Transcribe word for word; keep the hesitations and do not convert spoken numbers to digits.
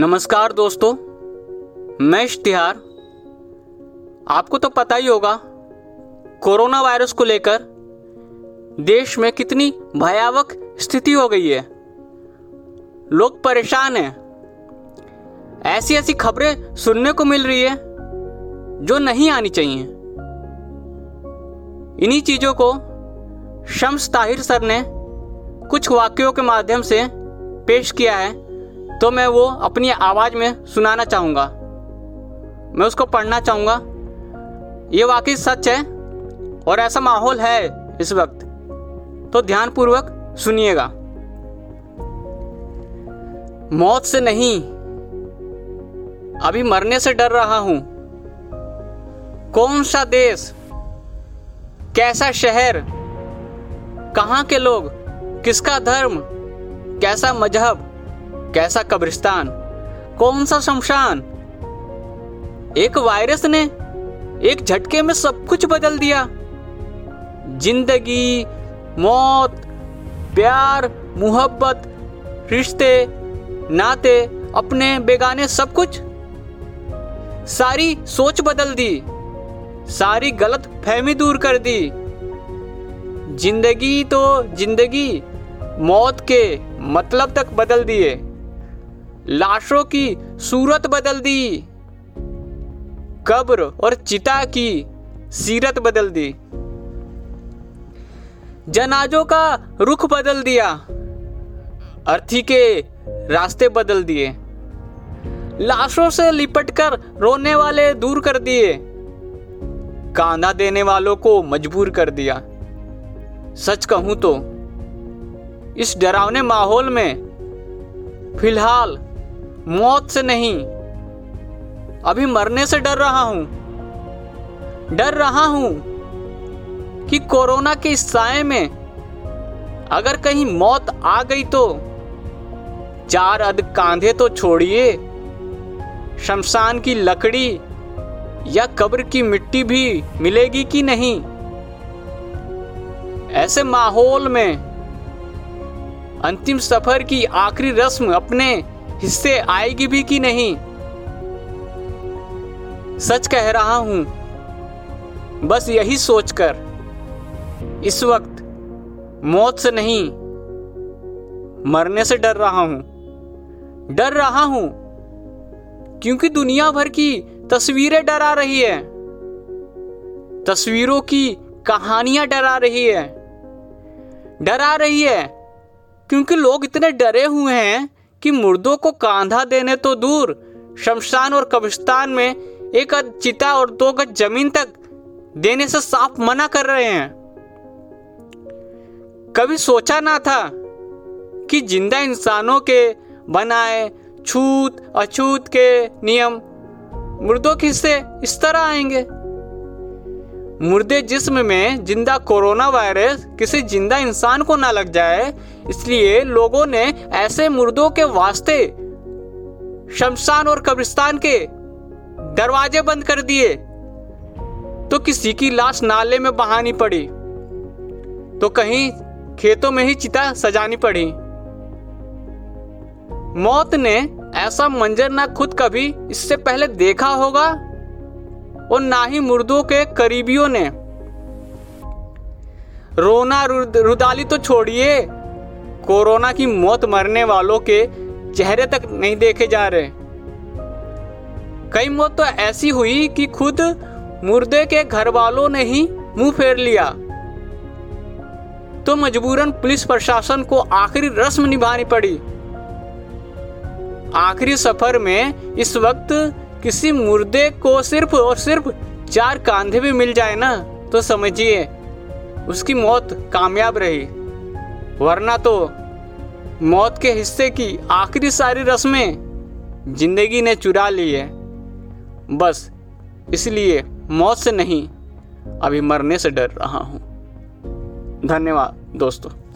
नमस्कार दोस्तों, मैं इश्तिहार। आपको तो पता ही होगा कोरोना वायरस को लेकर देश में कितनी भयावह स्थिति हो गई है। लोग परेशान हैं। ऐसी ऐसी खबरें सुनने को मिल रही है जो नहीं आनी चाहिए। इन्हीं चीज़ों को शम्स ताहिर सर ने कुछ वाक्यों के माध्यम से पेश किया है, तो मैं वो अपनी आवाज़ में सुनाना चाहूँगा। मैं उसको पढ़ना चाहूँगा। ये वाकई सच है और ऐसा माहौल है इस वक्त, तो ध्यानपूर्वक सुनिएगा। मौत से नहीं, अभी मरने से डर रहा हूँ। कौन सा देश, कैसा शहर, कहाँ के लोग, किसका धर्म, कैसा मजहब, कैसा कब्रिस्तान, कौन सा शमशान। एक वायरस ने एक झटके में सब कुछ बदल दिया। जिंदगी, मौत, प्यार, मोहब्बत, रिश्ते, नाते, अपने बेगाने, सब कुछ। सारी सोच बदल दी, सारी गलत फहमी दूर कर दी। जिंदगी तो जिंदगी, मौत के मतलब तक बदल दिए। लाशों की सूरत बदल दी, कब्र और चिता की सीरत बदल दी। जनाजों का रुख बदल दिया, अर्थी के रास्ते बदल दिए। लाशों से लिपटकर रोने वाले दूर कर दिए, कांधा देने वालों को मजबूर कर दिया। सच कहूं तो इस डरावने माहौल में फिलहाल मौत से नहीं, अभी मरने से डर रहा हूं। डर रहा हूं कि कोरोना के इस साए में अगर कहीं मौत आ गई तो चार अध कांधे तो छोड़िए, शमशान की लकड़ी या कब्र की मिट्टी भी मिलेगी कि नहीं। ऐसे माहौल में अंतिम सफर की आखिरी रस्म अपने हिस्से आएगी भी कि नहीं। सच कह रहा हूं, बस यही सोचकर इस वक्त मौत से नहीं, मरने से डर रहा हूं। डर रहा हूं क्योंकि दुनिया भर की तस्वीरें डरा रही है, तस्वीरों की कहानियां डरा रही है। डरा रही है क्योंकि लोग इतने डरे हुए हैं कि मुर्दों को कांधा देने तो दूर, शमशान और कब्रिस्तान में एक अध चिता और दो गज जमीन तक देने से साफ मना कर रहे हैं। कभी सोचा ना था कि जिंदा इंसानों के बनाए छूत अछूत के नियम मुर्दों के हिस्से इस तरह आएंगे। मुर्दे जिस्म में जिंदा कोरोना वायरस किसी जिंदा इंसान को ना लग जाए, इसलिए लोगों ने ऐसे मुर्दों के वास्ते शमशान और कब्रिस्तान के दरवाजे बंद कर दिए। तो किसी की लाश नाले में बहानी पड़ी, तो कहीं खेतों में ही चिता सजानी पड़ी। मौत ने ऐसा मंजर ना खुद कभी इससे पहले देखा होगा और ना ही मुर्दों के करीबियों ने। रोना रुदाली तो छोड़िए, कोरोना की मौत मरने वालों के चेहरे तक नहीं देखे जा रहे। कई मौत तो ऐसी हुई कि खुद मुर्दे के घर वालों ने ही मुंह फेर लिया, तो मजबूरन पुलिस प्रशासन को आखिरी रस्म निभानी पड़ी। आखिरी सफर में इस वक्त किसी मुर्दे को सिर्फ और सिर्फ चार कांधे भी मिल जाए ना, तो समझिए उसकी मौत कामयाब रही, वरना तो मौत के हिस्से की आखिरी सारी रस्में जिंदगी ने चुरा ली है। बस इसलिए मौत से नहीं, अभी मरने से डर रहा हूँ। धन्यवाद दोस्तों।